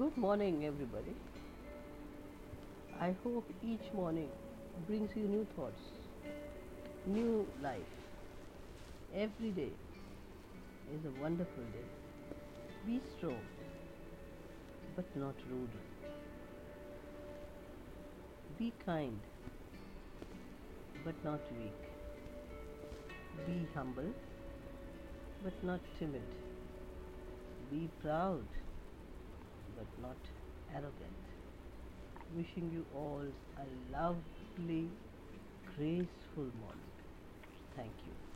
Good morning, everybody. I hope each morning brings you new thoughts, new life. Every day is a wonderful day. Be strong, but not rude. Be kind, but not weak. Be humble, but not timid. Be proud, but not arrogant. Wishing you all a lovely, graceful morning. Thank you.